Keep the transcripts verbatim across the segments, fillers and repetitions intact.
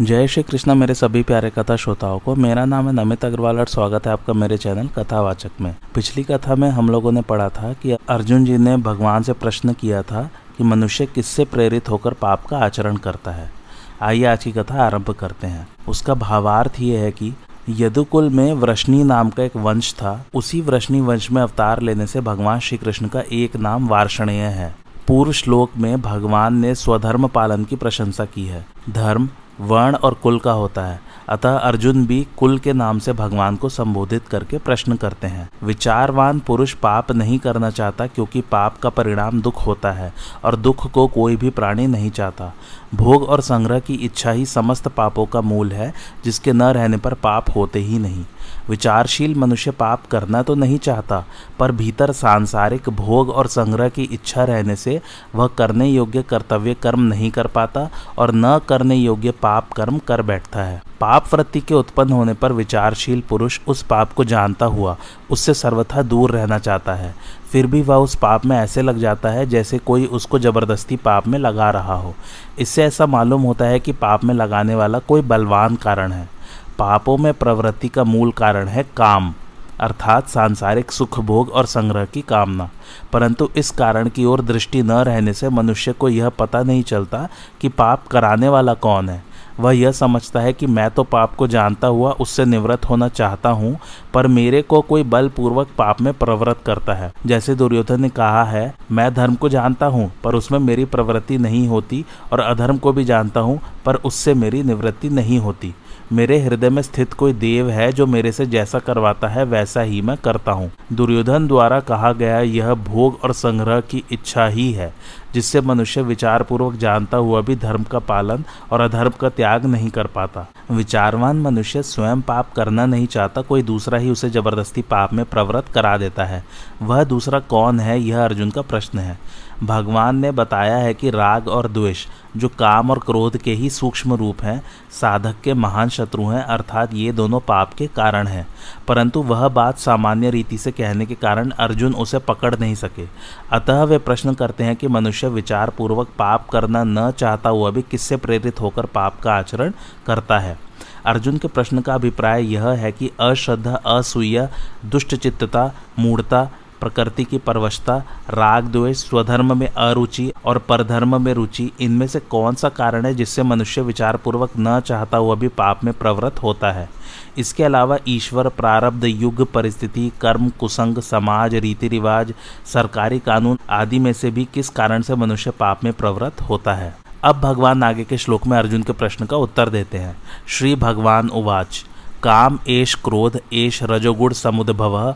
जय श्री कृष्णा मेरे सभी प्यारे कथा श्रोताओं को। मेरा नाम है नमित अग्रवाल और स्वागत है आपका मेरे चैनल कथावाचक में। पिछली कथा में हम लोगों ने पढ़ा था कि अर्जुन जी ने भगवान से प्रश्न किया था कि मनुष्य किससे प्रेरित होकर पाप का आचरण करता है। आइए आज की कथा आरंभ करते हैं। उसका भावार्थ ये है कि यदुकुल में वृष्णि नाम का एक वंश था। उसी वृष्णि वंश में अवतार लेने से भगवान श्री कृष्ण का एक नाम वार्ष्णेय है। पूर्व श्लोक में भगवान ने स्वधर्म पालन की प्रशंसा की है। धर्म वर्ण और कुल का होता है, अतः अर्जुन भी कुल के नाम से भगवान को संबोधित करके प्रश्न करते हैं। विचारवान पुरुष पाप नहीं करना चाहता क्योंकि पाप का परिणाम दुख होता है और दुख को कोई भी प्राणी नहीं चाहता। भोग और संग्रह की इच्छा ही समस्त पापों का मूल है, जिसके न रहने पर पाप होते ही नहीं। विचारशील मनुष्य पाप करना तो नहीं चाहता, पर भीतर सांसारिक भोग और संग्रह की इच्छा रहने से वह करने योग्य कर्तव्य कर्म नहीं कर पाता और न करने योग्य पाप कर्म कर बैठता है। पाप वृत्ति के उत्पन्न होने पर विचारशील पुरुष उस पाप को जानता हुआ उससे सर्वथा दूर रहना चाहता है, फिर भी वह उस पाप में ऐसे लग जाता है जैसे कोई उसको ज़बरदस्ती पाप में लगा रहा हो। इससे ऐसा मालूम होता है कि पाप में लगाने वाला कोई बलवान कारण है। पापों में प्रवृत्ति का मूल कारण है काम, अर्थात सांसारिक सुख भोग और संग्रह की कामना। परंतु इस कारण की ओर दृष्टि न रहने से मनुष्य को यह पता नहीं चलता कि पाप कराने वाला कौन है। वह यह समझता है कि मैं तो पाप को जानता हुआ उससे निवृत्त होना चाहता हूँ, पर मेरे को कोई बलपूर्वक पाप में प्रवृत्त करता है। जैसे दुर्योधन ने कहा है, मैं धर्म को जानता हूँ पर उसमें मेरी प्रवृत्ति नहीं होती, और अधर्म को भी जानता हूँ पर उससे मेरी निवृत्ति नहीं होती। मेरे हृदय में स्थित कोई देव है जो मेरे से जैसा करवाता है वैसा ही मैं करता हूँ। दुर्योधन द्वारा कहा गया यह भोग और संग्रह की इच्छा ही है, जिससे मनुष्य विचारपूर्वक जानता हुआ भी धर्म का पालन और अधर्म का त्याग नहीं कर पाता। विचारवान मनुष्य स्वयं पाप करना नहीं चाहता, कोई दूसरा ही उसे जबरदस्ती पाप में प्रवृत्त करा देता है। वह दूसरा कौन है, यह अर्जुन का प्रश्न है। भगवान ने बताया है कि राग और द्वेष, जो काम और क्रोध के ही सूक्ष्म रूप हैं, साधक के महान शत्रु हैं, अर्थात ये दोनों पाप के कारण हैं। परंतु वह बात सामान्य रीति से कहने के कारण अर्जुन उसे पकड़ नहीं सके। अतः वे प्रश्न करते हैं कि मनुष्य विचार पूर्वक पाप करना न चाहता हुआ भी किससे प्रेरित होकर पाप का आचरण करता है। अर्जुन के प्रश्न का अभिप्राय यह है कि अश्रद्धा, असूया, दुष्टचित्तता, मूढ़ता, प्रकृति की परवशता, राग द्वेष, स्वधर्म में अरुचि और परधर्म में रुचि, इनमें से कौन सा कारण है जिससे मनुष्य विचारपूर्वक न चाहता हुआ भी पाप में प्रवृत्त होता है। इसके अलावा ईश्वर, प्रारब्ध, युग, परिस्थिति, कर्म, कुसंग, समाज, रीति रिवाज, सरकारी कानून आदि में से भी किस कारण से मनुष्य पाप में प्रवृत्त होता है। अब भगवान आगे के श्लोक में अर्जुन के प्रश्न का उत्तर देते हैं। श्री भगवान उवाच, काम एष क्रोध एष रजोगुण समुद्भवः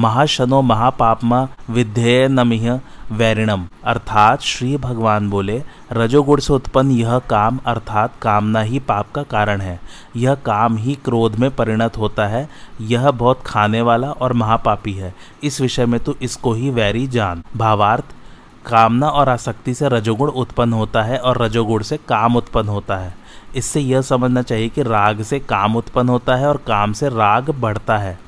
महाशनो महापापमा विधेय नमिह वैरिणम। अर्थात श्री भगवान बोले, रजोगुण से उत्पन्न यह काम अर्थात कामना ही पाप का कारण है। यह काम ही क्रोध में परिणत होता है। यह बहुत खाने वाला और महापापी है। इस विषय में तो इसको ही वैरी जान। भावार्थ, कामना और आसक्ति से रजोगुण उत्पन्न होता है और रजोगुण से काम उत्पन्न होता है। इससे यह समझना चाहिए कि राग से काम उत्पन्न होता है और काम से राग बढ़ता है।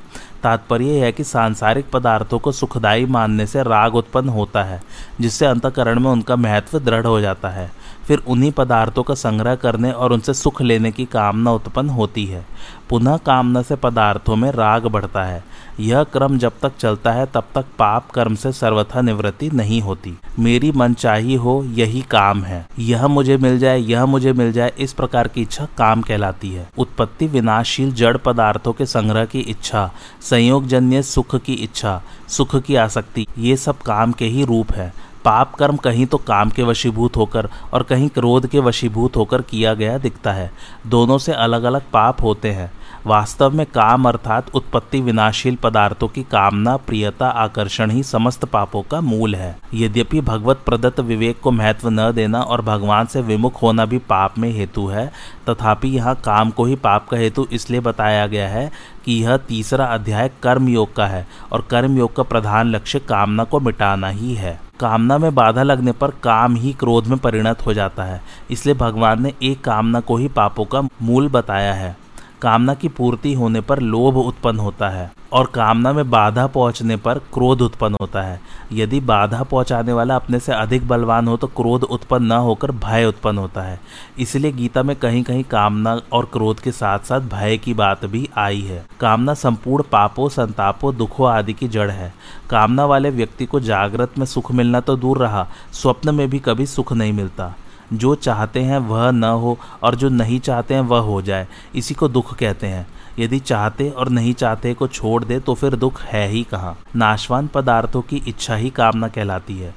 तात्पर्य है कि सांसारिक पदार्थों को सुखदायी मानने से राग उत्पन्न होता है, जिससे अंतःकरण में उनका महत्व दृढ़ हो जाता है। फिर उन्हीं पदार्थों का संग्रह करने और उनसे सुख लेने की कामना उत्पन्न होती है। पुनः कामना से पदार्थों में राग बढ़ता है। यह क्रम जब तक चलता है तब तक पाप कर्म से सर्वथा निवृत्ति नहीं होती। मेरी मनचाही हो यही काम है, यह मुझे मिल जाए यह मुझे मिल जाए, इस प्रकार की इच्छा काम कहलाती है। उत्पत्ति विनाशशील जड़ पदार्थों के संग्रह की इच्छा, संयोगजन्य सुख की इच्छा, सुख की आसक्ति, ये सब काम के ही रूप है। पाप कर्म कहीं तो काम के वशीभूत होकर और कहीं क्रोध के वशीभूत होकर किया गया दिखता है। दोनों से अलग अलग पाप होते हैं। वास्तव में काम अर्थात उत्पत्ति विनाशील पदार्थों की कामना, प्रियता, आकर्षण ही समस्त पापों का मूल है। यद्यपि भगवत प्रदत्त विवेक को महत्व न देना और भगवान से विमुख होना भी पाप में हेतु है, तथापि यहाँ काम को ही पाप का हेतु इसलिए बताया गया है कि यह तीसरा अध्याय कर्मयोग का है और कर्मयोग का प्रधान लक्ष्य कामना को मिटाना ही है। कामना में बाधा लगने पर काम ही क्रोध में परिणत हो जाता है, इसलिए भगवान ने एक कामना को ही पापों का मूल बताया है। कामना की पूर्ति होने पर लोभ उत्पन्न होता है और कामना में बाधा पहुंचने पर क्रोध उत्पन्न होता है। यदि बाधा पहुंचाने वाला अपने से अधिक बलवान हो तो क्रोध उत्पन्न न होकर भय उत्पन्न होता है। इसलिए गीता में कहीं कहीं कामना और क्रोध के साथ साथ भय की बात भी आई है। कामना संपूर्ण पापों, संतापों, दुखों आदि की जड़ है। कामना वाले व्यक्ति को जागृत में सुख मिलना तो दूर रहा, स्वप्न में भी कभी सुख नहीं मिलता। जो चाहते हैं वह न हो और जो नहीं चाहते हैं वह हो जाए, इसी को दुख कहते हैं। यदि चाहते और नहीं चाहते को छोड़ दे तो फिर दुख है ही कहाँ। नाशवान पदार्थों की इच्छा ही कामना कहलाती है।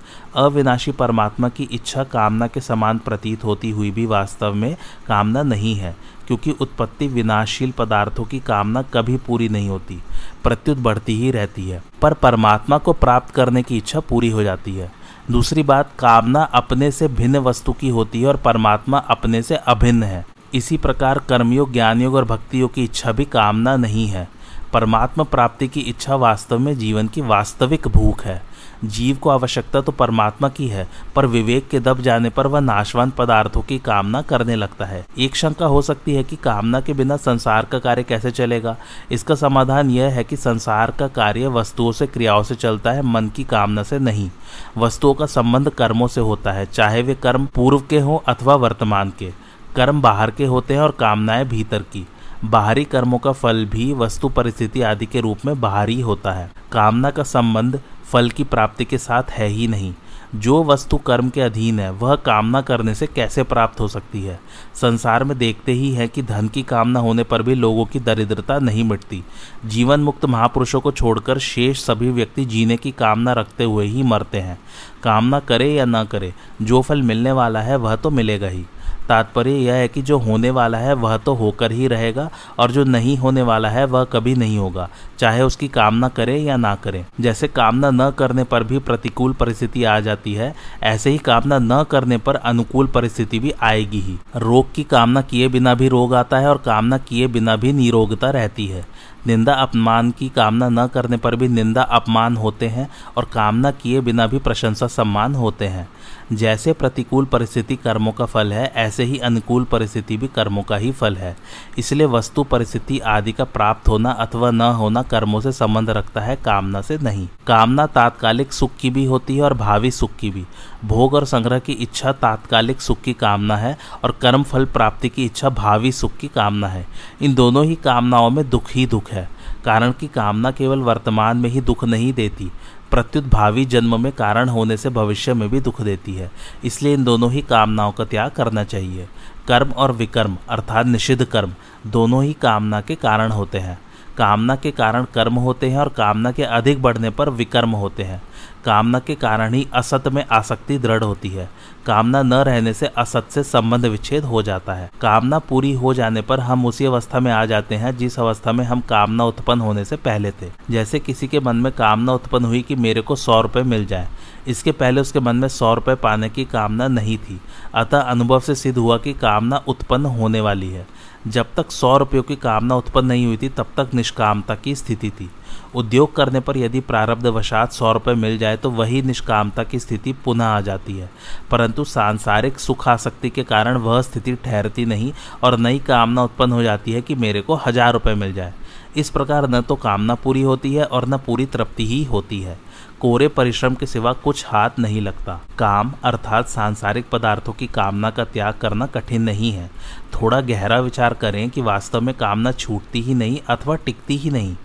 अविनाशी परमात्मा की इच्छा कामना के समान प्रतीत होती हुई भी वास्तव में कामना नहीं है, क्योंकि उत्पत्ति विनाशशील पदार्थों की कामना कभी पूरी नहीं होती, प्रत्युत बढ़ती ही रहती है, पर परमात्मा को प्राप्त करने की इच्छा पूरी हो जाती है। दूसरी बात, कामना अपने से भिन्न वस्तु की होती है और परमात्मा अपने से अभिन्न है। इसी प्रकार कर्मयोग, ज्ञानयोग और भक्तियों की इच्छा भी कामना नहीं है। परमात्मा प्राप्ति की इच्छा वास्तव में जीवन की वास्तविक भूख है। जीव को आवश्यकता तो परमात्मा की है, पर विवेक के दब जाने पर वह नाशवान पदार्थों की कामना करने लगता है। एक शंका हो सकती है कि कामना के बिना संसार का कार्य कैसे चलेगा। इसका समाधान यह है कि संसार का कार्य वस्तुओं से, क्रियाओं से चलता है, मन की कामना से नहीं। वस्तुओं का संबंध कर्मों से होता है, चाहे वे कर्म पूर्व के हों अथवा वर्तमान के। कर्म बाहर के होते हैं और कामनाएं भीतर की। बाहरी कर्मों का फल भी वस्तु, परिस्थिति आदि के रूप में बाहरी होता है। कामना का संबंध फल की प्राप्ति के साथ है ही नहीं। जो वस्तु कर्म के अधीन है वह कामना करने से कैसे प्राप्त हो सकती है। संसार में देखते ही है कि धन की कामना होने पर भी लोगों की दरिद्रता नहीं मिटती। जीवन मुक्त महापुरुषों को छोड़कर शेष सभी व्यक्ति जीने की कामना रखते हुए ही मरते हैं। कामना करे या ना करे, जो फल मिलने वाला है वह तो मिलेगा ही। तात्पर्य यह है कि जो होने वाला है वह तो होकर ही रहेगा और जो नहीं होने वाला है वह कभी नहीं होगा, चाहे उसकी कामना करे या ना करे। जैसे कामना न करने पर भी प्रतिकूल परिस्थिति आ जाती है, ऐसे ही कामना न करने पर अनुकूल परिस्थिति भी आएगी ही। रोग की कामना किए बिना भी रोग आता है और कामना किए बिना भी निरोगता रहती है। निंदा अपमान की कामना न करने पर भी निंदा अपमान होते हैं और कामना किए बिना भी प्रशंसा सम्मान होते हैं। जैसे प्रतिकूल परिस्थिति कर्मों का फल है, ऐसे ही अनुकूल परिस्थिति भी कर्मों का ही फल है। इसलिए वस्तु, परिस्थिति आदि का प्राप्त होना अथवा न होना कर्मों से संबंध रखता है, कामना से नहीं। कामना तात्कालिक सुख की भी होती है और भावी सुख की भी। भोग और संग्रह की इच्छा तात्कालिक सुख की कामना है और कर्म फल प्राप्ति की इच्छा भावी सुख की कामना है। इन दोनों ही कामनाओं में दुख ही दुख है, कारण कि कामना केवल वर्तमान में ही दुख नहीं देती, प्रत्युत भावी जन्म में कारण होने से भविष्य में भी दुख देती है। इसलिए इन दोनों ही कामनाओं का त्याग करना चाहिए। कर्म और विकर्म अर्थात निषिद्ध कर्म दोनों ही कामना के कारण होते हैं। कामना के कारण कर्म होते हैं और कामना के अधिक बढ़ने पर विकर्म होते हैं। कामना के कारण ही असत में आसक्ति दृढ़ होती है। कामना न रहने से असत से संबंध विच्छेद हो जाता है। कामना पूरी हो जाने पर हम उसी अवस्था में आ जाते हैं जिस अवस्था में हम कामना उत्पन्न होने से पहले थे। जैसे किसी के मन में कामना उत्पन्न हुई कि मेरे को सौ रुपये मिल जाए, इसके पहले उसके मन में सौ रुपये पाने की कामना नहीं थी, अतः अनुभव से सिद्ध हुआ कि कामना उत्पन्न होने वाली है। जब तक सौ रुपयों की कामना उत्पन्न नहीं हुई थी तब तक निष्कामता की स्थिति थी। उद्योग करने पर यदि प्रारब्धवशात सौ रुपये मिल जाए तो वही निष्कामता की स्थिति पुनः आ जाती है, परंतु सांसारिक सुख आसक्ति के कारण वह स्थिति ठहरती नहीं और नई कामना उत्पन्न हो जाती है कि मेरे को हजार रुपये मिल जाए। इस प्रकार न तो कामना पूरी होती है और न पूरी तृप्ति ही होती है। कोरे परिश्रम के सिवा कुछ हाथ नहीं लगता। काम अर्थात सांसारिक पदार्थों की कामना का त्याग करना कठिन नहीं है। थोड़ा गहरा विचार करें कि वास्तव में कामना छूटती ही नहीं अथवा टिकती ही नहीं।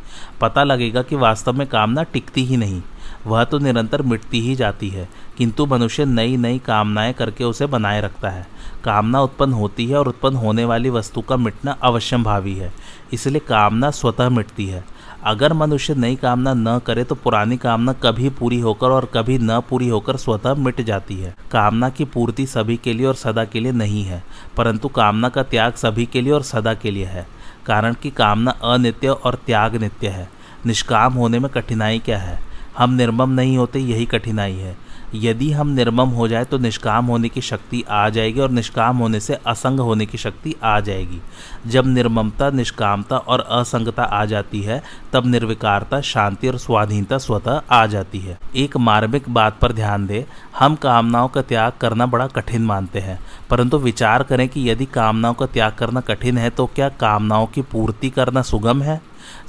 पता लगेगा कि वास्तव में कामना टिकती ही नहीं, वह तो निरंतर मिटती ही जाती है, किंतु मनुष्य नई नई कामनाएं करके उसे बनाए रखता है। कामना उत्पन्न होती है और उत्पन्न होने वाली वस्तु का मिटना अवश्यंभावी है, इसलिए कामना स्वतः मिटती है। अगर मनुष्य नई कामना न करे तो पुरानी कामना कभी पूरी होकर और कभी न पूरी होकर स्वतः मिट जाती है। कामना की पूर्ति सभी के लिए और सदा के लिए नहीं है, परंतु कामना का त्याग सभी के लिए और सदा के लिए है। कारण कि कामना अनित्य और त्याग नित्य है। निष्काम होने में कठिनाई क्या है? हम निर्मम नहीं होते, यही कठिनाई है। यदि हम निर्मम हो जाए तो निष्काम होने की शक्ति आ जाएगी और निष्काम होने से असंग होने की शक्ति आ जाएगी। जब निर्ममता, निष्कामता और असंगता आ जाती है, तब निर्विकारता, शांति और स्वाधीनता स्वतः आ जाती है। एक मार्मिक बात पर ध्यान दें। हम कामनाओं का त्याग करना बड़ा कठिन मानते हैं, परंतु विचार करें कि यदि कामनाओं का त्याग करना कठिन है तो क्या कामनाओं की पूर्ति करना सुगम है?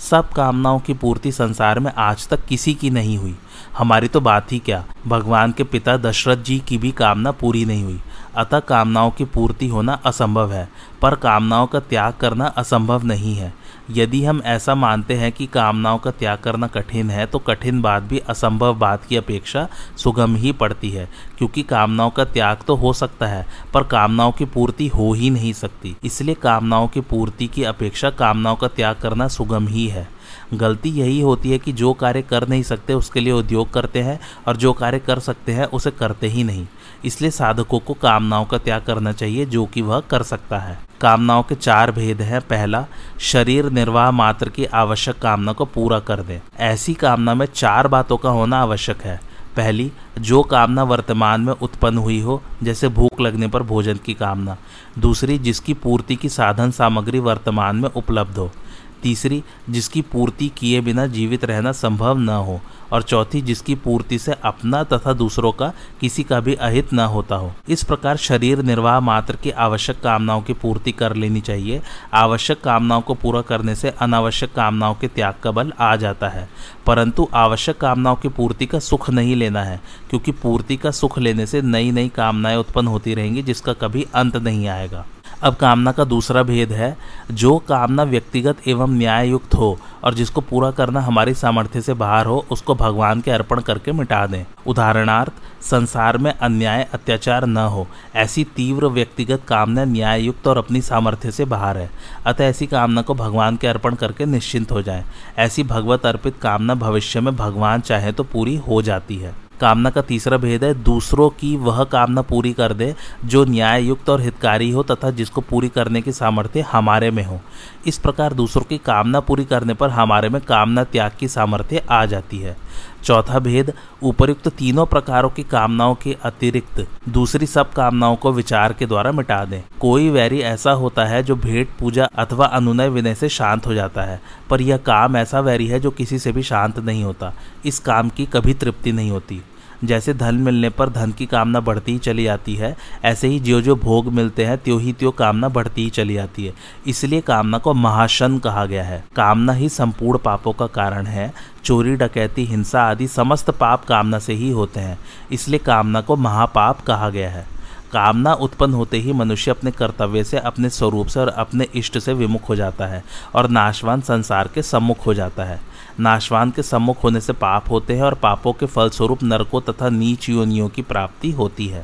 सब कामनाओं की पूर्ति संसार में आज तक किसी की नहीं हुई। हमारी तो बात ही क्या, भगवान के पिता दशरथ जी की भी कामना पूरी नहीं हुई। अतः कामनाओं की पूर्ति होना असंभव है, पर कामनाओं का त्याग करना असंभव नहीं है। यदि हम ऐसा मानते हैं कि कामनाओं का त्याग करना कठिन है, तो कठिन बात भी असंभव बात की अपेक्षा सुगम ही पड़ती है, क्योंकि कामनाओं का त्याग तो हो सकता है पर कामनाओं की पूर्ति हो ही नहीं सकती। इसलिए कामनाओं की पूर्ति की अपेक्षा कामनाओं का त्याग करना सुगम ही है। गलती यही होती है कि जो कार्य कर नहीं सकते उसके लिए उद्योग करते हैं और जो कार्य कर सकते हैं उसे करते ही नहीं। इसलिए साधकों को कामनाओं का त्याग करना चाहिए जो कि वह कर सकता है। कामनाओं के चार भेद हैं। पहला, शरीर निर्वाह मात्र की आवश्यक कामना को पूरा कर दें। ऐसी कामना में चार बातों का होना आवश्यक है। पहली, जो कामना वर्तमान में उत्पन्न हुई हो, जैसे भूख लगने पर भोजन की कामना। दूसरी, जिसकी पूर्ति की साधन सामग्री वर्तमान में उपलब्ध हो। तीसरी, जिसकी पूर्ति किए बिना जीवित रहना संभव न हो। और चौथी, जिसकी पूर्ति से अपना तथा दूसरों का किसी का भी अहित न होता हो। इस प्रकार शरीर निर्वाह मात्र की आवश्यक कामनाओं की पूर्ति कर लेनी चाहिए। आवश्यक कामनाओं को पूरा करने से अनावश्यक कामनाओं के त्याग का बल आ जाता है, परंतु आवश्यक कामनाओं की पूर्ति का सुख नहीं लेना है, क्योंकि पूर्ति का सुख लेने से नई नई कामनाएं उत्पन्न होती रहेंगी जिसका कभी अंत नहीं आएगा। अब कामना का दूसरा भेद है, जो कामना व्यक्तिगत एवं न्याययुक्त हो और जिसको पूरा करना हमारी सामर्थ्य से बाहर हो, उसको भगवान के अर्पण करके मिटा दें। उदाहरणार्थ, संसार में अन्याय अत्याचार न हो, ऐसी तीव्र व्यक्तिगत कामना न्याययुक्त और अपनी सामर्थ्य से बाहर है। अतः ऐसी कामना को भगवान के अर्पण करके निश्चिंत हो जाए। ऐसी भगवत अर्पित कामना भविष्य में भगवान चाहे तो पूरी हो जाती है। कामना का तीसरा भेद है, दूसरों की वह कामना पूरी कर दे जो न्याययुक्त और हितकारी हो तथा जिसको पूरी करने की सामर्थ्य हमारे में हो। इस प्रकार दूसरों की कामना पूरी करने पर हमारे में कामना त्याग की सामर्थ्य आ जाती है। चौथा भेद, उपर्युक्त तीनों प्रकारों की कामनाओं के अतिरिक्त दूसरी सब कामनाओं को विचार के द्वारा मिटा दें। कोई वैरी ऐसा होता है जो भेंट, पूजा अथवा अनुनय विनय से शांत हो जाता है, पर यह काम ऐसा वैरी है जो किसी से भी शांत नहीं होता। इस काम की कभी तृप्ति नहीं होती। जैसे धन मिलने पर धन की कामना बढ़ती ही चली जाती है, ऐसे ही जो जो भोग मिलते हैं त्यों ही त्यों कामना बढ़ती ही चली जाती है। इसलिए कामना को महाशन कहा गया है। कामना ही संपूर्ण पापों का कारण है। चोरी, डकैती, हिंसा आदि समस्त पाप कामना से ही होते हैं, इसलिए कामना को महापाप कहा गया है। कामना उत्पन्न होते ही मनुष्य अपने कर्तव्य से, अपने स्वरूप से और अपने इष्ट से विमुख हो जाता है और नाशवान संसार के सम्मुख हो जाता है। नाशवान के सम्मुख होने से पाप होते हैं और पापों के फलस्वरूप नरकों तथा नीच योनियों की प्राप्ति होती है।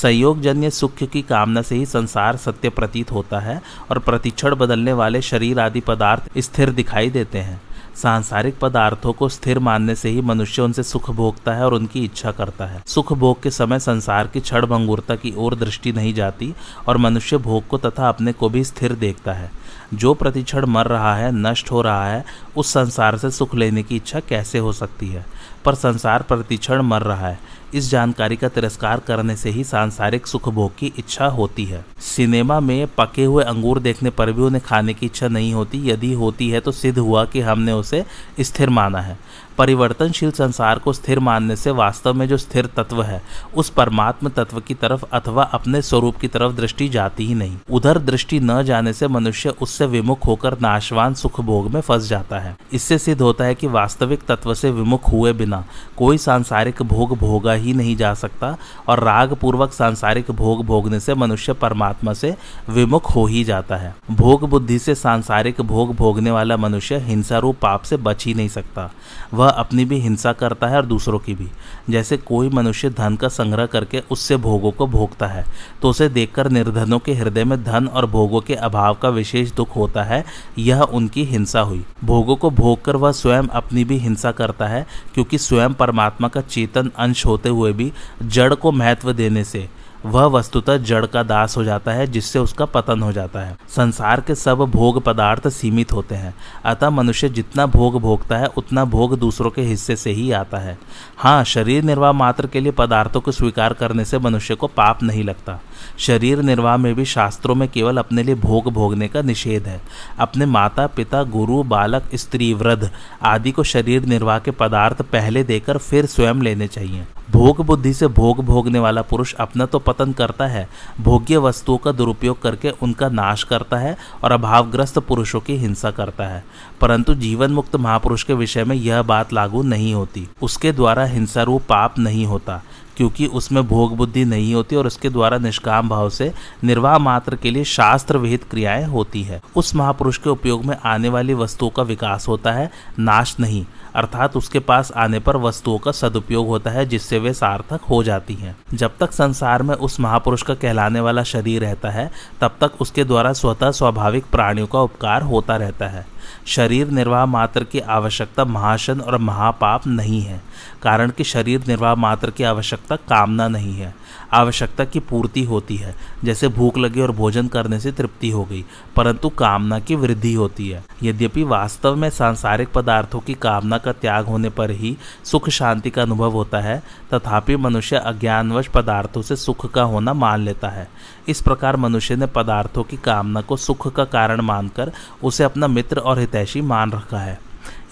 संयोगजन्य सुख की कामना से ही संसार सत्य प्रतीत होता है और प्रतिक्षण बदलने वाले शरीर आदि पदार्थ स्थिर दिखाई देते हैं। सांसारिक पदार्थों को स्थिर मानने से ही मनुष्य उनसे सुख भोगता है और उनकी इच्छा करता है। सुख भोग के समय संसार की क्षणभंगुरता की ओर दृष्टि नहीं जाती और मनुष्य भोग को तथा अपने को भी स्थिर देखता है। जो प्रतिक्षण मर रहा है, नष्ट हो रहा है, उस संसार से सुख लेने की इच्छा कैसे हो सकती है? पर संसार प्रतिक्षण मर रहा है। इस जानकारी का तिरस्कार करने से ही सांसारिक सुखभोग की इच्छा होती है। सिनेमा में पके हुए अंगूर देखने पर भी उन्हें खाने की इच्छा नहीं होती, यदि होती है तो सिद्ध हुआ कि हमने उसे स्थिर माना है। परिवर्तनशील संसार को स्थिर मानने से वास्तव में जो स्थिर तत्व है उस परमात्म तत्व की तरफ अथवा अपने स्वरूप की तरफ दृष्टि जाती ही नहीं। उधर दृष्टि न जाने से मनुष्य उससे विमुख होकर नाशवान सुखभोग में फंस जाता है। इससे सिद्ध होता है कि वास्तविक तत्व से विमुख हुए बिना कोई सांसारिक भोग भोगा ही नहीं जा सकता और राग पूर्वक सांसारिक भोग भोगने से मनुष्य परमात्मा से विमुख हो ही जाता है। भोग बुद्धि से सांसारिक भोग भोगने वाला मनुष्य हिंसा रूप पाप से बच ही नहीं सकता। वह अपनी भी हिंसा करता है और दूसरों की भी। जैसे कोई मनुष्य धन का संग्रह करके उससे भोगों को भोगता है तो उसे देखकर निर्धनों के हृदय में धन और भोगों के अभाव का विशेष दुख होता है। यह उनकी हिंसा हुई। भोगों को भोगकर वह स्वयं अपनी भी हिंसा करता है, क्योंकि स्वयं परमात्मा का चेतन अंश होते हुए भी जड़ को महत्व देने से वह वस्तुतः जड़ का दास हो जाता है, जिससे उसका पतन हो जाता है। संसार के सब भोग पदार्थ सीमित होते हैं, अतः मनुष्य जितना भोग भोगता है उतना भोग दूसरों के हिस्से से ही आता है। हाँ, शरीर निर्वाह मात्र के लिए पदार्थों को स्वीकार करने से मनुष्य को पाप नहीं लगता। शरीर निर्वाह में भी शास्त्रों में केवल अपने लिए भोग भोगने का निषेध है। अपने माता पिता, गुरु, बालक, स्त्री, वृद्ध आदि को शरीर निर्वाह के पदार्थ पहले देकर फिर स्वयं लेने चाहिए। भोग बुद्धि से भोग भोगने वाला पुरुष अपना तो पतन करता है, भोग्य वस्तुओं का दुरुपयोग करके उनका नाश करता है और अभावग्रस्त पुरुषों की हिंसा करता है, परंतु जीवन मुक्त महापुरुष के विषय में यह बात लागू नहीं होती। उसके द्वारा हिंसा रूप पाप नहीं होता, क्योंकि उसमें भोग बुद्धि नहीं होती और उसके द्वारा निष्काम भाव से निर्वाह मात्र के लिए शास्त्र विहित क्रियाएं होती है। उस महापुरुष के उपयोग में आने वाली वस्तुओं का विकास होता है, नाश नहीं, अर्थात उसके पास आने पर वस्तुओं का सदुपयोग होता है, जिससे वे सार्थक हो जाती हैं। जब तक संसार में उस महापुरुष का कहलाने वाला शरीर रहता है, तब तक उसके द्वारा स्वतः स्वाभाविक प्राणियों का उपकार होता रहता है। शरीर निर्वाह मात्र की आवश्यकता महाशन और महापाप नहीं है, कारण कि शरीर निर्वाह मात्र की आवश्यकता कामना नहीं है। आवश्यकता की पूर्ति होती है, जैसे भूख लगी और भोजन करने से तृप्ति हो गई, परंतु कामना की वृद्धि होती है। यद्यपि वास्तव में सांसारिक पदार्थों की कामना का त्याग होने पर ही सुख शांति का अनुभव होता है, तथापि मनुष्य अज्ञानवश पदार्थों से सुख का होना मान लेता है। इस प्रकार मनुष्य ने पदार्थों की कामना को सुख का कारण मानकर उसे अपना मित्र और हितैषी मान रखा है।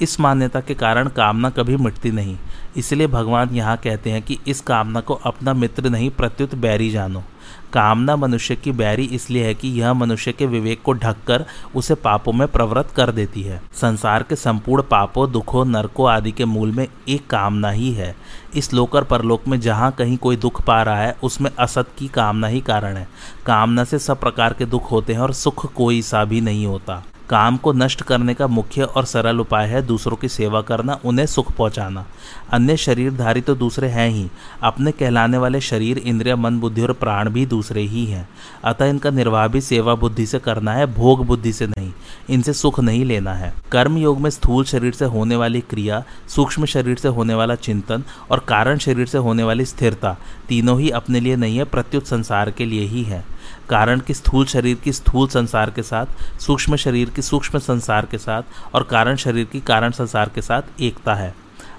इस मान्यता के कारण कामना कभी मिटती नहीं। इसलिए भगवान यहाँ कहते हैं कि इस कामना को अपना मित्र नहीं प्रत्युत बैरी जानो। कामना मनुष्य की बैरी इसलिए है कि यह मनुष्य के विवेक को ढककर उसे पापों में प्रवृत्त कर देती है। संसार के संपूर्ण पापों, दुखों, नरकों आदि के मूल में एक कामना ही है। इस लोक और परलोक में जहाँ कहीं कोई दुख पा रहा है, उसमें असत की कामना ही कारण है। कामना से सब प्रकार के दुख होते हैं और सुख कोई सा भी नहीं होता। काम को नष्ट करने का मुख्य और सरल उपाय है दूसरों की सेवा करना, उन्हें सुख पहुंचाना। अन्य शरीरधारी तो दूसरे हैं ही, अपने कहलाने वाले शरीर, इंद्रिय, मन, बुद्धि और प्राण भी दूसरे ही हैं, अतः इनका निर्वाह भी सेवा बुद्धि से करना है, भोग बुद्धि से नहीं। इनसे सुख नहीं लेना है। कर्म योग में स्थूल शरीर से होने वाली क्रिया, सूक्ष्म शरीर से होने वाला चिंतन और कारण शरीर से होने वाली स्थिरता, तीनों ही अपने लिए नहीं है, प्रत्युत संसार के लिए ही है। कारण कि स्थूल शरीर की स्थूल संसार के साथ, सूक्ष्म शरीर की सूक्ष्म संसार के साथ और कारण शरीर की कारण संसार के साथ एकता है।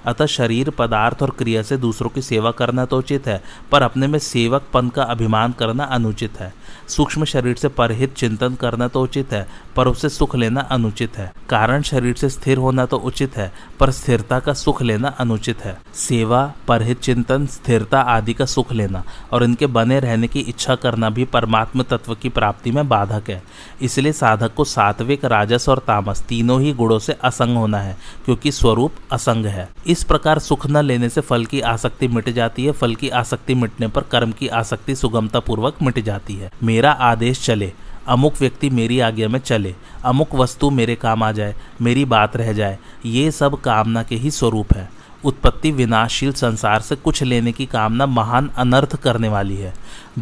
अतः शरीर, पदार्थ और क्रिया से दूसरों की सेवा करना तो उचित है, पर अपने में सेवकपन का अभिमान करना अनुचित है। सूक्ष्म शरीर से परहित चिंतन करना तो उचित है, पर उससे सुख लेना अनुचित है। कारण शरीर से स्थिर होना तो उचित है, पर स्थिरता का सुख लेना अनुचित है। सेवा, परहित चिंतन, स्थिरता आदि का सुख लेना और इनके बने रहने की इच्छा करना भी परमात्म तत्व की प्राप्ति में बाधक है। इसलिए साधक को सात्विक, राजस और तामस तीनों ही गुणों से असंग होना है, क्योंकि स्वरूप असंग है। इस प्रकार सुख न लेने से फल की आसक्ति मिट जाती है। फल की आसक्ति मिटने पर कर्म की आसक्ति सुगमता पूर्वक मिट जाती है। मेरा आदेश चले, अमुक व्यक्ति मेरी आज्ञा में चले, अमुक वस्तु मेरे काम आ जाए, मेरी बात रह जाए, ये सब कामना के ही स्वरूप है। उत्पत्ति विनाशशील संसार से कुछ लेने की कामना महान अनर्थ करने वाली है।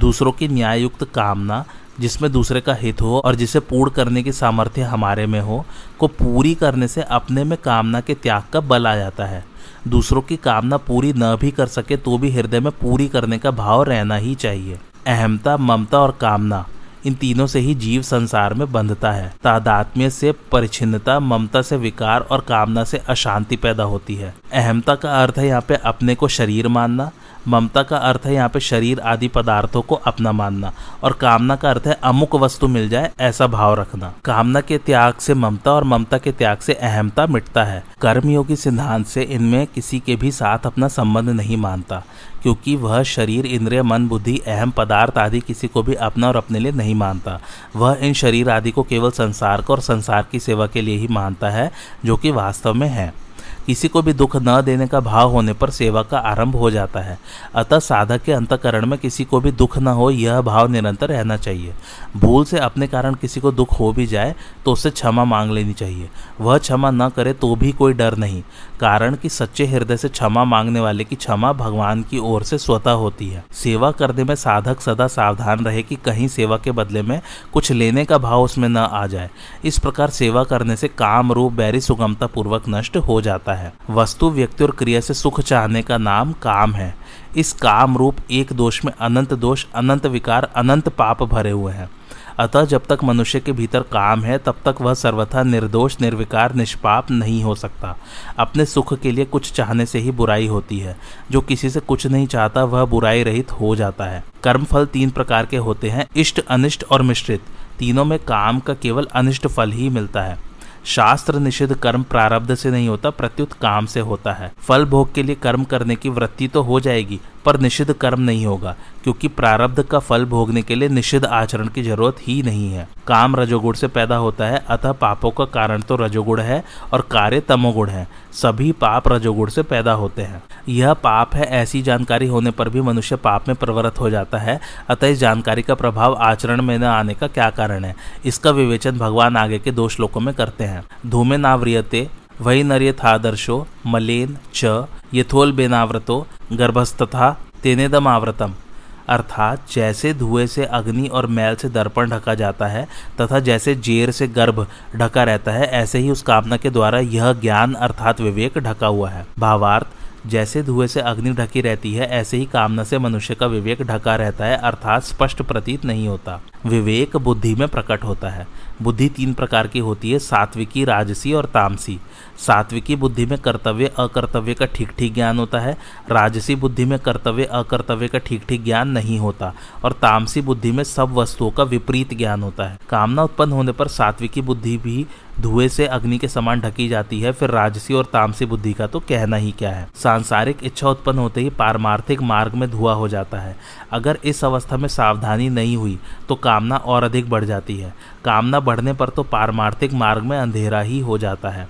दूसरों की न्याययुक्त कामना, जिसमें दूसरे का हित हो और जिसे पूर्ण करने की सामर्थ्य हमारे में हो, को पूरी करने से अपने में कामना के त्याग का बल आ जाता है। दूसरों की कामना पूरी न भी कर सके तो भी हृदय में पूरी करने का भाव रहना ही चाहिए। अहमता, ममता और कामना, इन तीनों से ही जीव संसार में बंधता है। तादात्म्य से परिच्छिन्नता, ममता से विकार और कामना से अशांति पैदा होती है। अहमता का अर्थ है यहाँ पे अपने को शरीर मानना, ममता का अर्थ है यहाँ पे शरीर आदि पदार्थों को अपना मानना, और कामना का अर्थ है अमुक वस्तु मिल जाए ऐसा भाव रखना। कामना के त्याग से ममता और ममता के त्याग से अहमता मिटता है। कर्मयोगी सिद्धांत से इनमें किसी के भी साथ अपना संबंध नहीं मानता, क्योंकि वह शरीर, इंद्रिय, मन, बुद्धि, अहम पदार्थ आदि किसी को भी अपना और अपने लिए नहीं मानता। वह इन शरीर आदि को केवल संसार को और संसार की सेवा के लिए ही मानता है, जो कि वास्तव में है। किसी को भी दुख न देने का भाव होने पर सेवा का आरंभ हो जाता है। अतः साधक के अंतःकरण में किसी को भी दुख न हो यह भाव निरंतर रहना चाहिए। भूल से अपने कारण किसी को दुख हो भी जाए तो उससे क्षमा मांग लेनी चाहिए। वह क्षमा न करे तो भी कोई डर नहीं, कारण कि सच्चे हृदय से क्षमा मांगने वाले की क्षमा भगवान की ओर से स्वतः होती है। सेवा करने में साधक सदा सावधान रहे कि कहीं सेवा के बदले में कुछ लेने का भाव उसमें न आ जाए। इस प्रकार सेवा करने से काम रूप बैरी सुगमता पूर्वक नष्ट हो जाता है। वस्तु, व्यक्ति और क्रिया से सुख चाहने का नाम काम है। इस काम रूप एक दोष में अनंत दोष, अनंत विकार, अनंत पाप भरे हुए हैं। अतः जब तक मनुष्य के भीतर काम है तब तक वह सर्वथा निर्दोष, निर्विकार, निष्पाप नहीं हो सकता। अपने सुख के लिए कुछ चाहने से ही बुराई होती है। जो किसी से कुछ नहीं चाहता वह बुराई रहित हो जाता है। कर्मफल तीन प्रकार के होते हैं, इष्ट, अनिष्ट और मिश्रित। तीनों में काम का केवल अनिष्ट फल ही मिलता है। शास्त्र निषिद्ध कर्म प्रारब्ध से नहीं होता, प्रत्युत काम से होता है। फल भोग के लिए कर्म करने की वृत्ति तो हो जाएगी, पर निषिद्ध कर्म नहीं होगा, क्योंकि प्रारब्ध का फल भोगने के लिए निषिद्ध आचरण की जरूरत ही नहीं है। काम रजोगुण से पैदा होता है, अतः पापों का कारण तो रजोगुण है और कार्य तमोगुण है। सभी पाप रजोगुण से पैदा होते हैं। यह पाप है ऐसी जानकारी होने पर भी मनुष्य पाप में प्रवृत्त हो जाता है। अतः इस जानकारी का प्रभाव आचरण में न आने का क्या कारण है, इसका विवेचन भगवान आगे के दो श्लोकों में करते हैं। धूमे नाव्रियते वही नर्यथादर्शो मलेन च यथोल बेनाव्रतो गर्भस्तथा तेनेदम आवृतम। अर्थात जैसे धुएं से अग्नि और मैल से दर्पण ढका जाता है तथा जैसे जेर से गर्भ ढका रहता है, ऐसे ही उस कामना के द्वारा यह ज्ञान अर्थात विवेक ढका हुआ है। भावार्थ, जैसे धुएं से अग्नि ढकी रहती है ऐसे ही कामना से मनुष्य का विवेक ढका रहता है, अर्थात स्पष्ट प्रतीत नहीं होता। विवेक बुद्धि में प्रकट होता है। बुद्धि तीन प्रकार की होती है, सात्विकी, राजसी और तामसी। सात्विकी बुद्धि में कर्तव्य अकर्तव्य का ठीक ठीक ज्ञान होता है। राजसी बुद्धि में कर्तव्य अकर्तव्य का ठीक ठीक ज्ञान नहीं होता, और तामसी बुद्धि में सब वस्तुओं का विपरीत ज्ञान होता है। कामना उत्पन्न होने पर सात्विकी बुद्धि भी धुएं से अग्नि के समान ढकी जाती है, फिर राजसी और तामसी बुद्धि का तो कहना ही क्या है। सांसारिक इच्छा उत्पन्न होते ही पारमार्थिक मार्ग में धुआं हो जाता है। अगर इस अवस्था में सावधानी नहीं हुई तो कामना और अधिक बढ़ जाती है। कामना बढ़ने पर तो पारमार्थिक मार्ग में अंधेरा ही हो जाता है।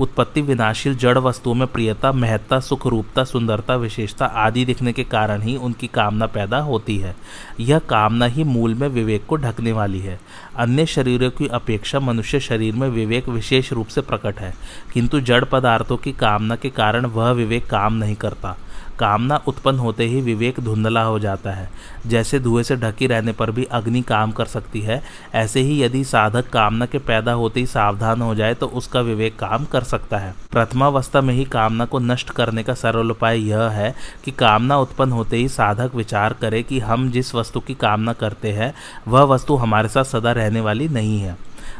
उत्पत्ति विनाशील जड़ वस्तुओं में प्रियता, महत्ता, सुख, रूपता, सुंदरता, विशेषता आदि दिखने के कारण ही उनकी कामना पैदा होती है। यह कामना ही मूल में विवेक को ढकने वाली है। अन्य शरीरों की अपेक्षा मनुष्य शरीर में विवेक विशेष रूप से प्रकट है, किंतु जड़ पदार्थों की कामना के कारण वह विवेक काम नहीं करता। कामना उत्पन्न होते ही विवेक धुंधला हो जाता है। जैसे धुएं से ढकी रहने पर भी अग्नि काम कर सकती है, ऐसे ही यदि साधक कामना के पैदा होते ही सावधान हो जाए तो उसका विवेक काम कर सकता है। प्रथमावस्था में ही कामना को नष्ट करने का सरल उपाय यह है कि कामना उत्पन्न होते ही साधक विचार करे कि हम जिस वस्तु की कामना करते हैं वह वस्तु हमारे साथ सदा रहने वाली नहीं है।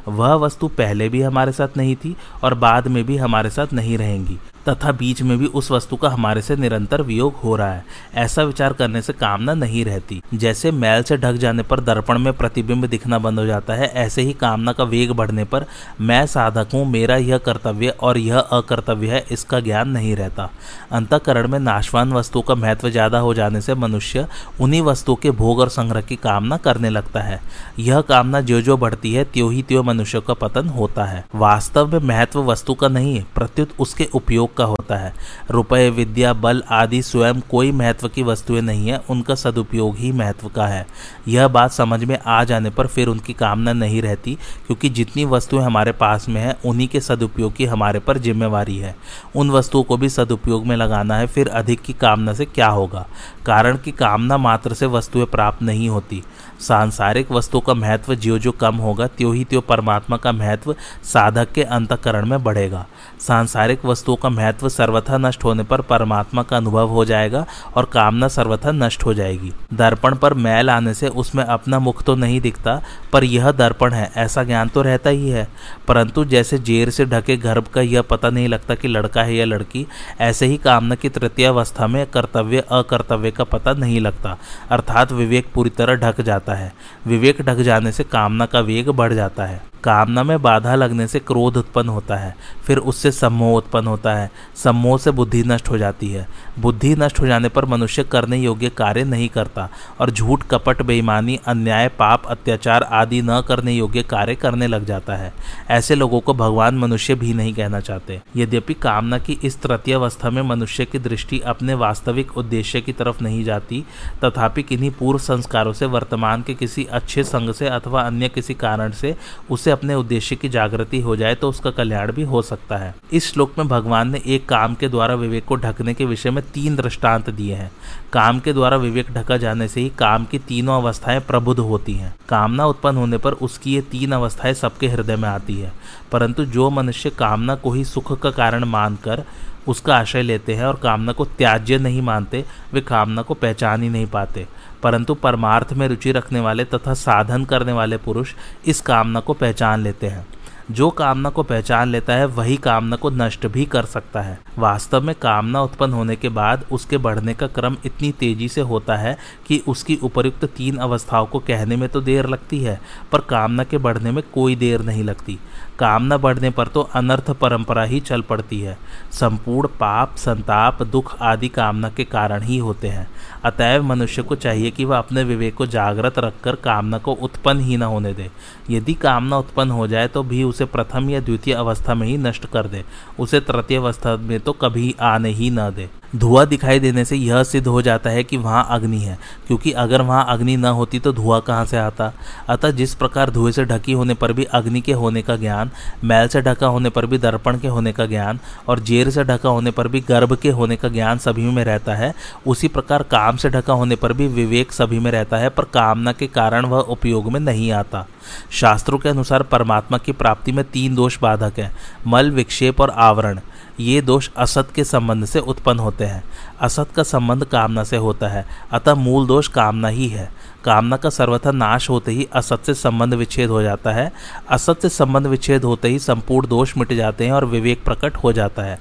वह वस्तु पहले भी हमारे साथ नहीं थी और बाद में भी हमारे साथ नहीं रहेंगी, तथा बीच में भी उस वस्तु का हमारे से निरंतर वियोग हो रहा है। ऐसा विचार करने से कामना नहीं रहती। जैसे मैल से ढक जाने पर दर्पण में प्रतिबिंब दिखना बंद हो जाता है, ऐसे ही कामना का वेग बढ़ने पर मैं साधक हूँ, मेरा यह कर्तव्य और यह अकर्तव्य है, इसका ज्ञान नहीं रहता। अंतःकरण में नाशवान वस्तुओं का महत्व ज्यादा हो जाने से मनुष्य उन्हीं वस्तुओं के भोग और संग्रह की कामना करने लगता है। यह कामना ज्यो ज्यो बढ़ती है त्यों ही त्यों मनुष्य का पतन होता है। वास्तव में महत्व वस्तु का नहीं है, प्रत्युत उसके उपयोग का होता है। रुपये, विद्या, बल आदि स्वयं कोई महत्व की वस्तुएं नहीं है, उनका सदुपयोग ही महत्व का है। यह बात समझ में आ जाने पर फिर उनकी कामना नहीं रहती, क्योंकि जितनी वस्तुएं हमारे पास में है उन्हीं के सदुपयोग की हमारे पर जिम्मेवारी है। उन वस्तुओं को भी सदुपयोग में लगाना है, फिर अधिक की कामना से क्या होगा, कारण कि कामना मात्र से वस्तुएं प्राप्त नहीं होती। सांसारिक वस्तुओं का महत्व ज्यों ज्यों कम होगा त्यों ही त्यों परमात्मा का महत्व साधक के अंतःकरण में बढ़ेगा। सांसारिक वस्तुओं का महत्व सर्वथा नष्ट होने पर परमात्मा का अनुभव हो जाएगा और कामना सर्वथा नष्ट हो जाएगी। दर्पण पर मैल आने से उसमें अपना मुख तो नहीं दिखता, पर यह दर्पण है ऐसा ज्ञान तो रहता ही है। परंतु जैसे जेर से ढके गर्भ का यह पता नहीं लगता कि लड़का है या लड़की, ऐसे ही कामना की तृतीय अवस्था में कर्तव्य अकर्तव्य का पता नहीं लगता, अर्थात विवेक पूरी तरह ढक जाता है। विवेक ढक जाने से कामना का वेग बढ़ जाता है। कामना में बाधा लगने से क्रोध उत्पन्न होता है, फिर उससे सम्मोह उत्पन्न होता है, सम्मोह से बुद्धि नष्ट हो जाती है, बुद्धि नष्ट हो जाने पर मनुष्य करने योग्य कार्य नहीं करता और झूठ कपट बेईमानी अन्याय पाप अत्याचार आदि न करने योग्य कार्य करने लग जाता है। ऐसे लोगों को भगवान मनुष्य भी नहीं कहना चाहते। यद्यपि कामना की इस तृतीय अवस्था में मनुष्य की दृष्टि अपने वास्तविक उद्देश्य की तरफ नहीं जाती, तथापि किन्हीं पूर्व संस्कारों से वर्तमान के किसी अच्छे संग से अथवा अन्य किसी कारण से उसे अपने उद्देश्य की जागृति हो जाए तो उसका कल्याण भी हो सकता है। इस श्लोक में भगवान ने एक काम के द्वारा विवेक को ढकने के विषय में तीन दृष्टांत दिए हैं। काम के द्वारा विवेक ढका जाने से ही काम की तीनों अवस्थाएं प्रबुद्ध होती हैं। कामना उत्पन्न होने पर उसकी ये तीन अवस्थाएं सबके हृदय में आती है, परंतु जो मनुष्य कामना को ही सुख का कारण मानकर उसका आश्रय लेते हैं और कामना को त्याज्य नहीं मानते, वे कामना को पहचान ही नहीं पाते। परंतु परमार्थ में रुचि रखने वाले तथा साधन करने वाले पुरुष इस कामना को पहचान लेते हैं। जो कामना को पहचान लेता है वही कामना को नष्ट भी कर सकता है। वास्तव में कामना उत्पन्न होने के बाद उसके बढ़ने का क्रम इतनी तेजी से होता है कि उसकी उपयुक्त तीन अवस्थाओं को कहने में तो देर लगती है, पर कामना के बढ़ने में कोई देर नहीं लगती। कामना बढ़ने पर तो अनर्थ परंपरा ही चल पड़ती है। संपूर्ण पाप संताप दुख आदि कामना के कारण ही होते हैं। अतएव मनुष्य को चाहिए कि वह अपने विवेक को जागृत रखकर कामना को उत्पन्न ही न होने दे। यदि कामना उत्पन्न हो जाए तो भी उसे प्रथम या द्वितीय अवस्था में ही नष्ट कर दे, उसे तृतीय अवस्था में तो कभी आने ही न दे। धुआं दिखाई देने से यह सिद्ध हो जाता है कि वहाँ अग्नि है, क्योंकि अगर वहाँ अग्नि न होती तो धुआं कहाँ से आता। अतः जिस प्रकार धुएं से ढकी होने पर भी अग्नि के होने का ज्ञान, मैल से ढका होने पर भी दर्पण के होने का ज्ञान और जेर से ढका होने पर भी गर्भ के होने का ज्ञान सभी में रहता है, उसी प्रकार काम से ढका होने पर भी विवेक सभी में रहता है, पर कामना के कारण वह उपयोग में नहीं आता। शास्त्रों के अनुसार परमात्मा की प्राप्ति में तीन दोष बाधक हैं, मल विक्षेप और आवरण। ये दोष असत के संबंध से उत्पन्न होते हैं। असत का संबंध कामना से होता है, अतः मूल दोष कामना ही है। कामना का सर्वथा नाश होते ही असत से संबंध विच्छेद हो जाता है। असत से संबंध विच्छेद होते ही संपूर्ण दोष मिट जाते हैं और विवेक प्रकट हो जाता है।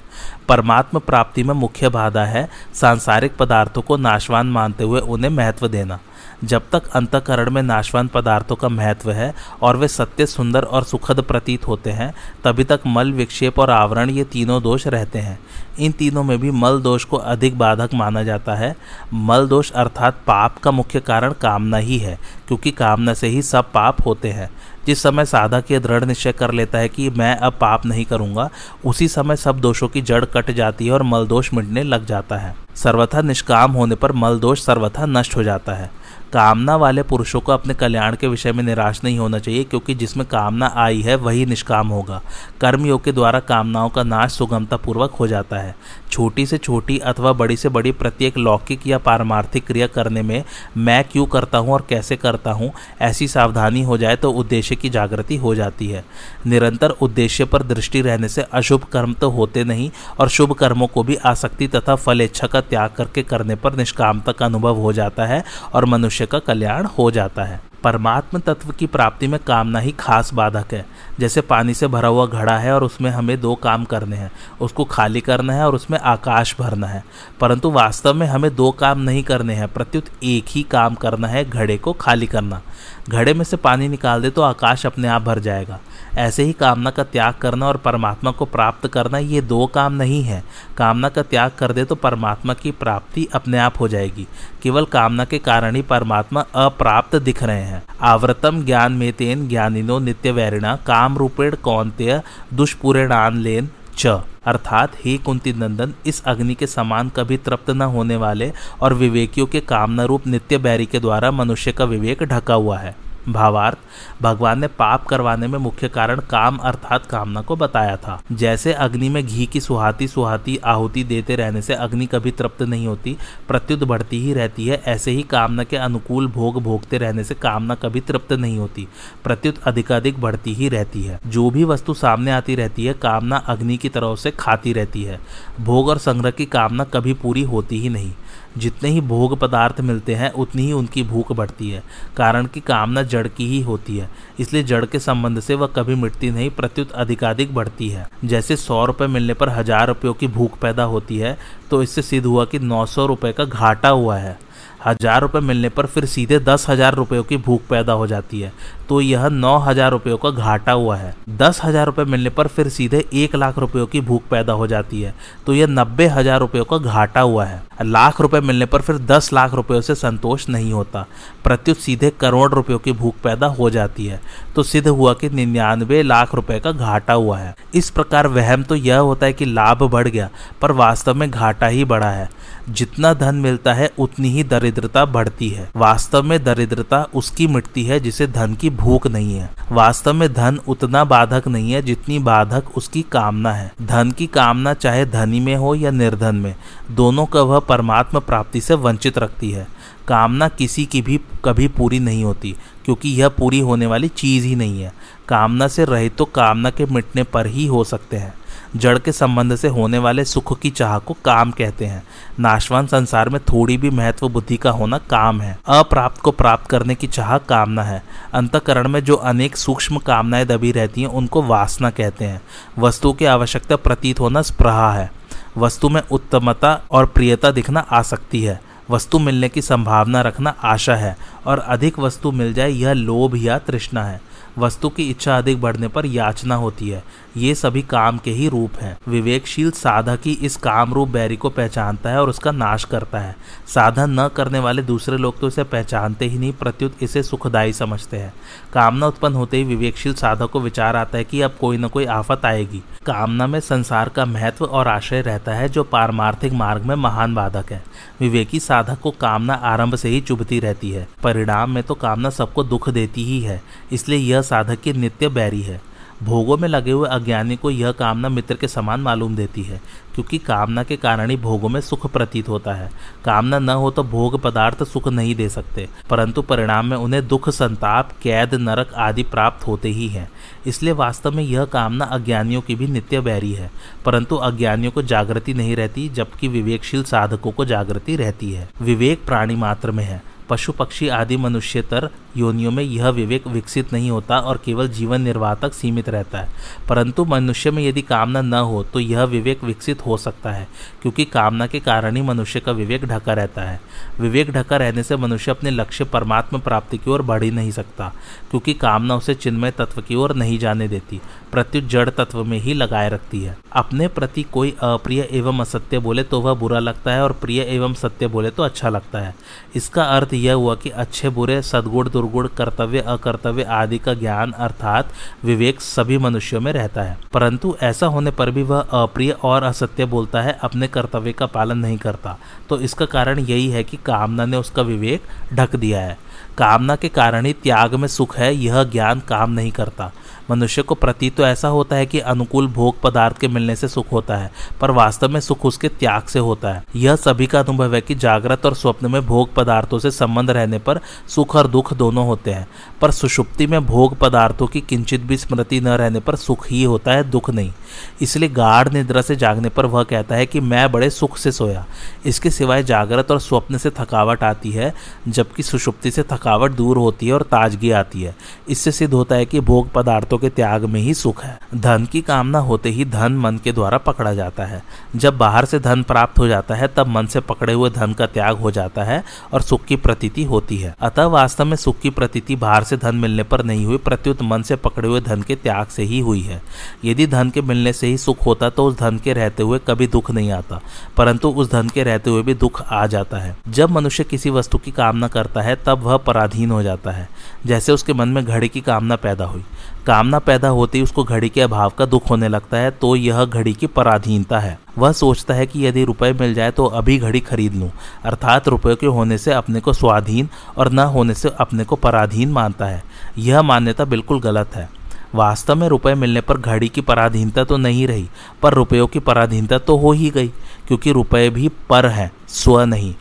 परमात्मा प्राप्ति में मुख्य बाधा है सांसारिक पदार्थों को नाशवान मानते हुए उन्हें महत्व देना। जब तक अंतःकरण में नाशवान पदार्थों का महत्व है और वे सत्य सुंदर और सुखद प्रतीत होते हैं, तभी तक मल विक्षेप और आवरण ये तीनों दोष रहते हैं। इन तीनों में भी मल दोष को अधिक बाधक माना जाता है। मल दोष अर्थात पाप का मुख्य कारण कामना ही है, क्योंकि कामना से ही सब पाप होते हैं। जिस समय साधक ये दृढ़ निश्चय कर लेता है कि मैं अब पाप नहीं करूँगा, उसी समय सब दोषों की जड़ कट जाती है और मल दोष मिटने लग जाता है। सर्वथा निष्काम होने पर मल दोष सर्वथा नष्ट हो जाता है। कामना वाले पुरुषों को अपने कल्याण के विषय में निराश नहीं होना चाहिए, क्योंकि जिसमें कामना आई है वही निष्काम होगा। कर्मयोग के द्वारा कामनाओं का नाश सुगमतापूर्वक हो जाता है। छोटी से छोटी अथवा बड़ी से बड़ी प्रत्येक लौकिक या पारमार्थिक क्रिया करने में मैं क्यों करता हूँ और कैसे करता हूँ, ऐसी सावधानी हो जाए तो उद्देश्य की जागृति हो जाती है। निरंतर उद्देश्य पर दृष्टि रहने से अशुभ कर्म तो होते नहीं और शुभ कर्मों को भी आसक्ति तथा फलेच्छा का त्याग करके करने पर निष्कामता का अनुभव हो जाता है और मनुष्य का कल्याण हो जाता है। परमात्म तत्व की प्राप्ति में कामना ही खास बाधक है। जैसे पानी से भरा हुआ घड़ा है और उसमें हमें दो काम करने हैं, उसको खाली करना है और उसमें आकाश भरना है। परंतु वास्तव में हमें दो काम नहीं करने हैं, प्रत्युत एक ही काम करना है, घड़े को खाली करना। घड़े में से पानी निकाल दे तो आकाश अपने आप भर जाएगा। ऐसे ही कामना का त्याग करना और परमात्मा को प्राप्त करना ये दो काम नहीं है। कामना का त्याग कर दे तो परमात्मा की प्राप्ति अपने आप हो जाएगी। केवल कामना के कारण ही परमात्मा अप्राप्त दिख रहे हैं। आवृतम ज्ञान में तेन ज्ञानिनो नित्य वैरिणा काम रूपेण कौन्तेय दुष्पूरेणान लेन च, अर्थात हे कुंती नंदन, इस अग्नि के समान कभी तृप्त न होने वाले और विवेकियों के कामना रूप नित्य बैरी के द्वारा मनुष्य का विवेक ढका हुआ है। भावार्थ भगवान ने पाप करवाने में मुख्य कारण काम अर्थात कामना को बताया था। जैसे अग्नि में घी की सुहाती सुहाती आहुति देते रहने से अग्नि कभी तृप्त नहीं होती, प्रत्युत बढ़ती ही रहती है, ऐसे ही कामना के अनुकूल भोग भोगते रहने से कामना कभी तृप्त नहीं होती, प्रत्युत अधिकाधिक बढ़ती ही रहती है। जो भी वस्तु सामने आती रहती है कामना अग्नि की तरह से खाती रहती है। भोग और संग्रह की कामना कभी पूरी होती ही नहीं। जितने ही भोग पदार्थ मिलते हैं उतनी ही उनकी भूख बढ़ती है, कारण कि कामना जड़ की ही होती है, इसलिए जड़ के संबंध से वह कभी मिटती नहीं, प्रत्युत अधिकाधिक बढ़ती है। जैसे सौ रुपये मिलने पर हजार रुपयों की भूख पैदा होती है, तो इससे सिद्ध हुआ कि नौ सौ रुपये का घाटा हुआ है। हजार रुपये मिलने पर फिर सीधे दस हजार रुपयों की भूख पैदा हो जाती है, तो यह नौ हजार रुपयों का घाटा हुआ है। दस हजार रुपये मिलने पर फिर सीधे एक लाख रुपयों की भूख पैदा हो जाती है, तो यह नब्बे हजार रुपयों का घाटा हुआ है। लाख रुपये मिलने पर फिर दस लाख रुपयों से संतोष नहीं होता, प्रत्युत सीधे करोड़ रुपयों की भूख पैदा हो जाती है, तो सिद्ध हुआ कि निन्यानवे लाख रुपये का घाटा हुआ है। इस प्रकार वहम तो यह होता है कि लाभ बढ़ गया, पर वास्तव में घाटा ही बढ़ा है। जितना धन मिलता है उतनी ही दरिद्रता बढ़ती है। वास्तव में दरिद्रता उसकी मिटती है जिसे धन की भूख नहीं है। वास्तव में धन उतना बाधक नहीं है जितनी बाधक उसकी कामना है। धन की कामना चाहे धनी में हो या निर्धन में, दोनों का वह परमात्मा प्राप्ति से वंचित रखती है। कामना किसी की भी कभी पूरी नहीं होती, क्योंकि यह पूरी होने वाली चीज़ ही नहीं है। कामना से रहित तो कामना के मिटने पर ही हो सकते हैं। जड़ के संबंध से होने वाले सुख की चाह को काम कहते हैं। नाशवान संसार में थोड़ी भी महत्व बुद्धि का होना काम है। अप्राप्त को प्राप्त करने की चाह कामना है। अंतःकरण में जो अनेक सूक्ष्म कामनाएं दबी रहती हैं उनको वासना कहते हैं। वस्तु की आवश्यकता प्रतीत होना स्पृहा है। वस्तु में उत्तमता और प्रियता दिखना आसक्ति है। वस्तु मिलने की संभावना रखना आशा है, और अधिक वस्तु मिल जाए यह लोभ या तृष्णा है। वस्तु की इच्छा अधिक बढ़ने पर याचना होती है। ये सभी काम के ही रूप हैं। विवेकशील साधक ही इस काम रूप बैरी को पहचानता है और उसका नाश करता है। साधन न करने वाले दूसरे लोग तो इसे पहचानते ही नहीं, प्रत्युत इसे सुखदायी समझते हैं। कामना उत्पन्न होते ही विवेकशील साधक को विचार आता है कि अब कोई न कोई आफत आएगी। कामना में संसार का महत्व और आश्रय रहता है, जो पारमार्थिक मार्ग में महान बाधक है। विवेकी साधक को कामना आरंभ से ही चुभती रहती है। परिणाम में तो कामना सबको दुख देती ही है, इसलिए यह साधक की नित्य बैरी है। भोगों में लगे हुए अज्ञानी को यह कामना मित्र के समान मालूम देती है, क्योंकि कामना के कारण ही भोगों में सुख प्रतीत होता है। कामना न हो तो भोग पदार्थ सुख नहीं दे सकते, परंतु परिणाम में उन्हें दुख, संताप, कैद, नरक आदि प्राप्त होते ही हैं। इसलिए वास्तव में यह कामना अज्ञानियों की भी नित्य बैरी है, परंतु अज्ञानियों को जागृति नहीं रहती, जबकि विवेकशील साधकों को जागृति रहती है। विवेक प्राणी मात्र में है। पशु पक्षी आदि मनुष्यतर योनियों में यह विवेक विकसित नहीं होता और केवल जीवन निर्वाह तक सीमित रहता है, परंतु मनुष्य में यदि कामना न हो तो यह विवेक विकसित हो सकता है, क्योंकि कामना के कारण ही मनुष्य का विवेक ढका रहता है। विवेक ढका रहने से मनुष्य अपने लक्ष्य परमात्मा प्राप्ति की ओर बढ़ ही नहीं सकता, क्योंकि कामना उसे चिन्मय तत्व की ओर नहीं जाने देती, प्रत्युत जड़ तत्व में ही लगाए रखती है। अपने प्रति कोई अप्रिय एवं असत्य बोले तो वह बुरा लगता है, और प्रिय एवं सत्य बोले तो अच्छा लगता है। इसका अर्थ यह हुआ कि अच्छे बुरे, सद्गुण दुर्गुण, कर्तव्य अकर्तव्य आदि का ज्ञान अर्थात विवेक सभी मनुष्यों में रहता है, परंतु ऐसा होने पर भी वह अप्रिय और असत्य बोलता है, अपने कर्तव्य का पालन नहीं करता। तो इसका कारण यही है कि कामना ने उसका विवेक ढक दिया है। कामना के कारण ही त्याग में सुख है, यह ज्ञान काम नहीं करता। मनुष्य को प्रतीत तो ऐसा होता है कि अनुकूल भोग पदार्थ के मिलने से सुख होता है, पर वास्तव में सुख उसके त्याग से होता है। यह सभी का अनुभव है कि जागृत और स्वप्न में भोग पदार्थों से संबंध रहने पर सुख और दुख दोनों होते हैं, पर सुषुप्ति में भोग पदार्थों की किंचित भी स्मृति न रहने पर सुख ही होता है, दुख नहीं। इसलिए गाढ़ निद्रा से जागने पर वह कहता है कि मैं बड़े सुख से सोया। इसके सिवाय जागृत और स्वप्न से थकावट आती है, जबकि सुषुप्ति से थकावट दूर होती है और ताजगी आती है। इससे सिद्ध होता है कि भोग पदार्थों के त्याग में ही सुख है। धन की कामना होते ही धन मन के द्वारा पकड़ा जाता है। जब बाहर से धन प्राप्त हो जाता है तब मन से पकड़े हुए धन का त्याग हो जाता है और सुख की प्रतीति होती है। अतः वास्तव में सुख की प्रतीति बाहर से धन मिलने पर नहीं हुई, प्रत्युत मन से पकड़े हुए धन के त्याग से ही हुई है। यदि धन के मिलने से ही सुख होता तो उस धन के रहते हुए कभी दुख नहीं आता, परंतु उस धन के रहते हुए भी दुख आ जाता है। जब मनुष्य किसी वस्तु की कामना करता है तब वह पराधीन हो जाता है। जैसे उसके मन में घड़ी की कामना पैदा हुई। कामना पैदा होते ही उसको घड़ी के अभाव का दुख होने लगता है, तो यह घड़ी की पराधीनता है। वह सोचता है कि यदि रुपए मिल जाए तो अभी घड़ी खरीद लूँ, अर्थात रुपए के होने से अपने को स्वाधीन और न होने से अपने को पराधीन मानता है। यह मान्यता बिल्कुल गलत है। वास्तव में रुपए मिलने पर घड़ी की पराधीनता तो नहीं रही, पर रुपयों की पराधीनता तो हो ही गई, क्योंकि रुपए भी पर हैं, स्व नहीं।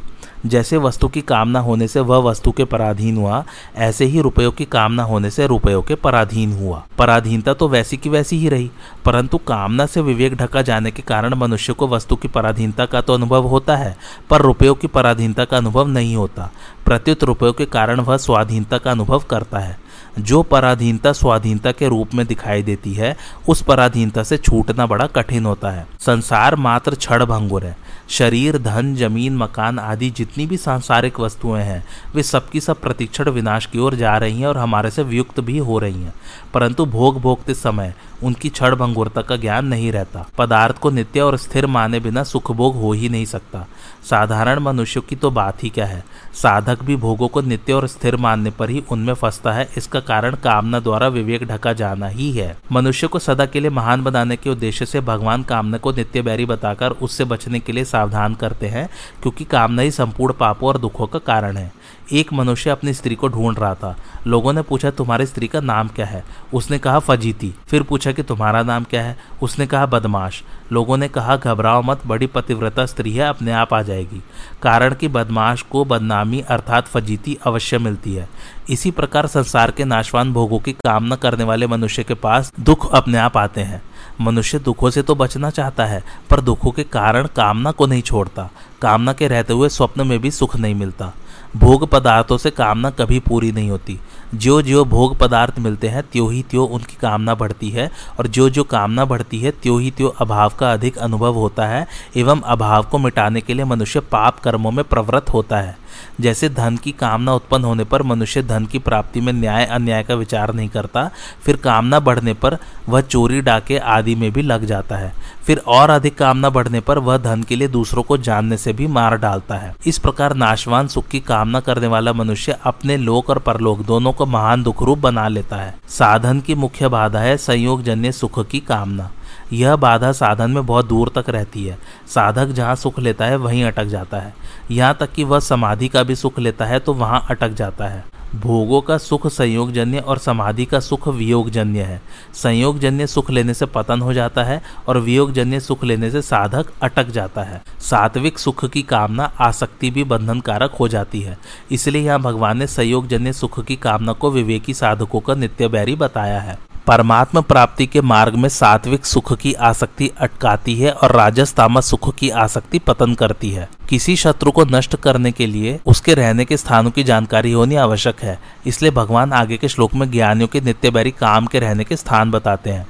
जैसे वस्तु की कामना होने से वह वस्तु के पराधीन हुआ, ऐसे ही रुपयों की कामना होने से रुपयों के पराधीन हुआ। पराधीनता तो वैसी की वैसी ही रही, परंतु कामना से विवेक ढका जाने के कारण मनुष्य को वस्तु की पराधीनता का तो अनुभव होता है, पर रुपयों की पराधीनता का अनुभव नहीं होता। प्रत्युत रुपयों के कारण वह स्वाधीनता का अनुभव करता है। जो पराधीनता स्वाधीनता के रूप में दिखाई देती है, उस पराधीनता से छूटना बड़ा कठिन होता है। संसार मात्र क्षण भंगुर है। शरीर, धन, जमीन, मकान आदि जितनी भी सांसारिक वस्तुएं हैं, वे सबकी सब प्रतिक्षण विनाश की ओर जा रही हैं और हमारे से वियुक्त भी हो रही हैं, परंतु भोग भोगते समय उनकी क्षण भंगुरता का ज्ञान नहीं रहता। पदार्थ को नित्य और स्थिर माने बिना सुखभोग हो ही नहीं सकता। साधारण मनुष्यों की तो बात ही क्या है। साधक भी भोगों को नित्य और स्थिर मानने पर ही उनमें फंसता है। इसका कारण कामना द्वारा विवेक ढका जाना ही है। मनुष्य को सदा के लिए महान बनाने के उद्देश्य से भगवान कामना को नित्य बैरी बताकर उससे बचने के लिए सावधान करते हैं, क्योंकि कामना ही संपूर्ण पापों और दुखों का कारण है। एक मनुष्य अपनी स्त्री को ढूंढ रहा था। लोगों ने पूछा, तुम्हारी स्त्री का नाम क्या है? उसने कहा, फजीती। फिर पूछा कि तुम्हारा नाम क्या है? उसने कहा, बदमाश। लोगों ने कहा, घबराओ मत, बड़ी पतिव्रता स्त्री है, अपने आप आ जाएगी। कारण कि बदमाश को बदनामी अर्थात फजीती अवश्य मिलती है। इसी प्रकार संसार के नाशवान भोगों की कामना करने वाले मनुष्य के पास दुख अपने आप आते हैं। मनुष्य दुखों से तो बचना चाहता है, पर दुखों के कारण कामना को नहीं छोड़ता। कामना के रहते हुए स्वप्न में भी सुख नहीं मिलता। भोग पदार्थों से कामना कभी पूरी नहीं होती। जो जो भोग पदार्थ मिलते हैं, त्यों ही त्यों उनकी कामना बढ़ती है, और जो जो कामना बढ़ती है, त्यों ही त्यों अभाव का अधिक अनुभव होता है, एवं अभाव को मिटाने के लिए मनुष्य पाप कर्मों में प्रवृत्त होता है। जैसे धन की कामना उत्पन्न होने पर मनुष्य धन की प्राप्ति में न्याय अन्याय का विचार नहीं करता, फिर कामना बढ़ने पर वह चोरी डाके आदि में भी लग जाता है। फिर और अधिक कामना बढ़ने पर वह धन के लिए दूसरों को जानने से भी मार डालता है। इस प्रकार नाशवान सुख की कामना करने वाला मनुष्य अपने लोक और परलोक दोनों को महान दुखरूप बना लेता है। साधन की मुख्य बाधा है संयोगजन्य सुख की कामना। यह बाधा साधन में बहुत दूर तक रहती है। साधक जहाँ सुख लेता है वहीं अटक जाता है। यहाँ तक कि वह समाधि का भी सुख लेता है तो वहाँ अटक जाता है। भोगों का सुख संयोगजन्य और समाधि का सुख वियोगजन्य है। संयोगजन्य सुख लेने से पतन हो जाता है और वियोगजन्य सुख लेने से साधक अटक जाता है। सात्विक सुख की कामना आसक्ति भी बंधन कारक हो जाती है। इसलिए यहाँ भगवान ने संयोगजन्य सुख की कामना को विवेकी साधकों का नित्य बैरी बताया है। परमात्म प्राप्ति के मार्ग में सात्विक सुख की आसक्ति अटकाती है और राजस तामस सुख की आसक्ति पतन करती है। किसी शत्रु को नष्ट करने के लिए उसके रहने के स्थानों की जानकारी होनी आवश्यक है। इसलिए भगवान आगे के श्लोक में ज्ञानियों के नित्य बैरी काम के रहने के स्थान बताते हैं।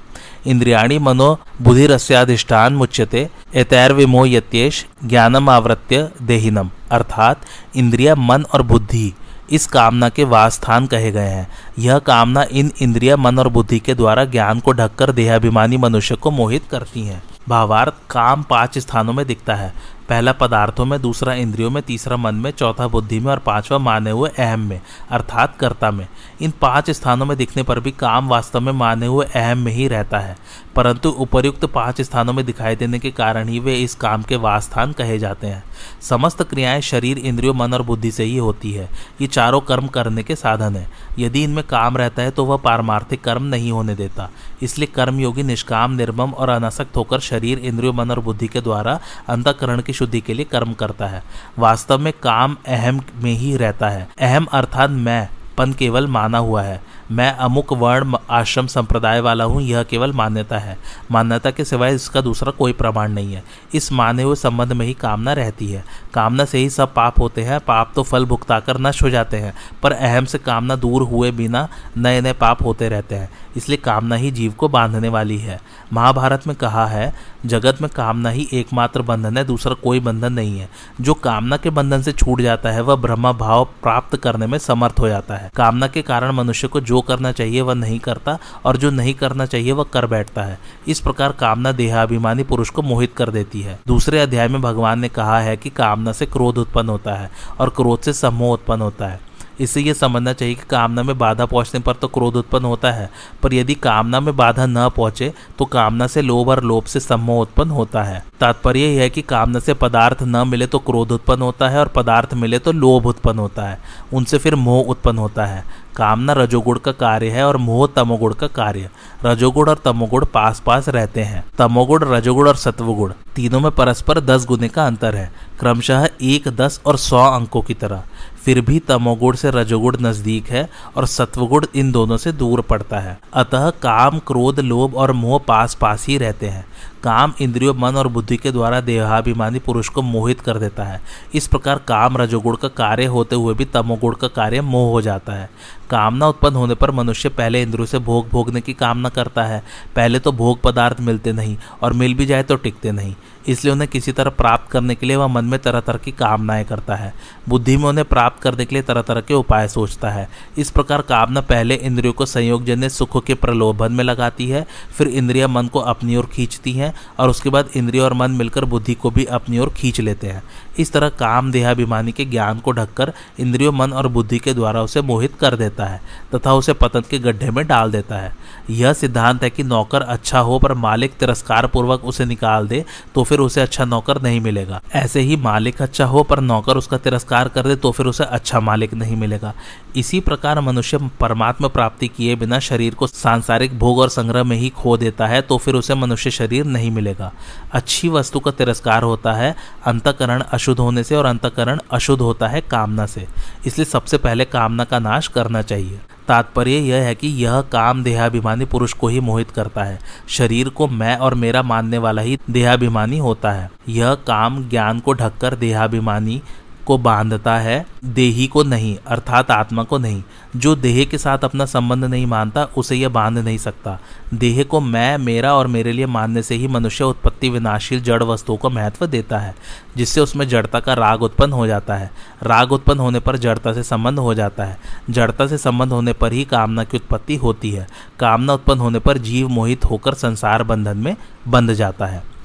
इंद्रियाणि मनो बुधिरस्याधिष्ठान मुच्यते एतैर्विमो यत्येष ज्ञानम आवृत्य देहिनम, अर्थात इंद्रिया, मन और बुद्धि इस कामना के वासस्थान कहे गए हैं। यह कामना इन इंद्रिया, मन और बुद्धि के द्वारा ज्ञान को ढककर देहाभिमानी मनुष्य को मोहित करती हैं। भावार्थ, काम पांच स्थानों में दिखता है। पहला पदार्थों में, दूसरा इंद्रियों में, तीसरा मन में, चौथा बुद्धि में और पांचवा माने हुए अहम में अर्थात कर्ता में। इन पांच स्थानों में दिखने पर भी काम वास्तव में माने हुए अहम में ही रहता है, परंतु उपर्युक्त पांच स्थानों में दिखाई देने के कारण ही वे इस काम के वासस्थान कहे जाते हैं। समस्त क्रियाएं शरीर, इंद्रियों, मन और बुद्धि से ही होती है। ये चारों कर्म करने के साधन है। यदि इनमें काम रहता है तो वह पारमार्थिक कर्म नहीं होने देता। इसलिए कर्मयोगी निष्काम, निर्मम और अनासक्त होकर शरीर, इंद्रियों, मन और बुद्धि के द्वारा अंतःकरण की शुद्धि के लिए कर्म करता है। वास्तव में काम अहम में ही रहता है। अहम अर्थात मैं पन केवल माना हुआ है। मैं अमुक वर्ण आश्रम संप्रदाय वाला हूँ, यह केवल मान्यता है। मान्यता के सिवाय इसका दूसरा कोई प्रमाण नहीं है। इस माने हुए संबंध में ही कामना रहती है। कामना से ही सब पाप होते हैं। पाप तो फल भुगताकर नष्ट हो जाते हैं, पर अहम से कामना दूर हुए बिना नए नए पाप होते रहते हैं। इसलिए कामना ही जीव को बांधने वाली है। महाभारत में कहा है, जगत में कामना ही एकमात्र बंधन है, दूसरा कोई बंधन नहीं है। जो कामना के बंधन से छूट जाता है वह ब्रह्म भाव प्राप्त करने में समर्थ हो जाता है। कामना के कारण मनुष्य को जो करना चाहिए वह नहीं करता और जो नहीं करना चाहिए वह कर बैठता है। इस प्रकार कामना देहाभिमानी पुरुष को मोहित कर देती है। दूसरे अध्याय में भगवान ने कहा है कि कामना से क्रोध उत्पन्न होता है और क्रोध से सम्मोह उत्पन्न होता है। इससे यह समझना चाहिए कि कामना में बाधा पहुंचने पर तो क्रोध उत्पन्न होता है, पर यदि कामना में बाधा न पहुंचे तो कामना से लोभ और लोभ से सम्मोह उत्पन्न होता है। तात्पर्य यह है कि कामना से पदार्थ न मिले तो क्रोध उत्पन्न होता है और पदार्थ मिले तो लोभ उत्पन्न होता है, उनसे फिर मोह उत्पन्न होता है। कामना रजोगुण का कार्य है और मोह तमोगुण का कार्य। रजोगुण और तमोगुण पास पास रहते हैं। तमोगुण, रजोगुण और सत्वगुण तीनों में परस्पर दस गुने का अंतर है, क्रमशः एक, दस और सौ अंकों की तरह। फिर भी तमोगुण से रजोगुण नजदीक है और सत्वगुण इन दोनों से दूर पड़ता है। अतः काम, क्रोध, लोभ और मोह पास पास ही रहते हैं। काम इंद्रियों, मन और बुद्धि के द्वारा देहाभिमानी पुरुष को मोहित कर देता है। इस प्रकार काम रजोगुण का कार्य होते हुए भी तमोगुण का कार्य मोह हो जाता है। कामना उत्पन्न होने पर मनुष्य पहले इंद्रियों से भोग भोगने की कामना करता है। पहले तो भोग पदार्थ मिलते नहीं और मिल भी जाए तो टिकते नहीं, इसलिए उन्हें किसी तरह प्राप्त करने के लिए वह मन में तरह तरह की कामनाएं करता है। बुद्धि में उन्हें प्राप्त करने के लिए तरह तरह के उपाय सोचता है। इस प्रकार कामना पहले इंद्रियों को संयोगजन्य सुखों के प्रलोभन में लगाती है, फिर इंद्रियां मन को अपनी ओर खींचती हैं और उसके बाद इंद्रिय और मन मिलकर बुद्धि को भी अपनी ओर खींच लेते हैं। इस तरह काम देहाभिमानी के ज्ञान को ढककर इंद्रियों, मन और बुद्धि के द्वारा उसे मोहित कर देता है तथा उसे पतन के गड्ढे में डाल देता है। यह सिद्धांत है कि नौकर अच्छा हो पर मालिक तिरस्कार पूर्वक उसे निकाल दे तो फिर उसे अच्छा नौकर नहीं मिलेगा, ऐसे ही मालिक अच्छा हो पर नौकर उसका तिरस्कार कर दे तो फिर उसे अच्छा मालिक नहीं मिलेगा। इसी प्रकार मनुष्य परमात्मा प्राप्ति किए बिना शरीर को सांसारिक भोग और संग्रह में ही खो देता है तो फिर उसे मनुष्य शरीर नहीं मिलेगा। अच्छी वस्तु का तिरस्कार होता है अंतःकरण अशुद्ध होने से, और अंतःकरण अशुद्ध होता है कामना से, इसलिए सबसे पहले कामना का नाश करना चाहिए। तात्पर्य यह है कि यह काम देहाभिमानी पुरुष को ही मोहित करता है। शरीर को मैं और मेरा मानने वाला ही देहाभिमानी होता है। यह काम ज्ञान को ढककर देहाभिमानी को बांधता है, देही को नहीं, अर्थात आत्मा को नहीं। जो देह के साथ अपना संबंध नहीं मानता उसे यह बांध नहीं सकता। देह को मैं, मेरा और मेरे लिए मानने से ही मनुष्य उत्पत्ति विनाशील जड़ वस्तुओं को महत्व देता है, जिससे उसमें जड़ता का राग उत्पन्न हो जाता है। राग उत्पन्न होने पर जड़ता से संबंध हो जाता है। जड़ता से संबंध होने पर ही कामना की उत्पत्ति होती है। कामना उत्पन्न होने पर जीव मोहित होकर संसार बंधन में बंध जाता है।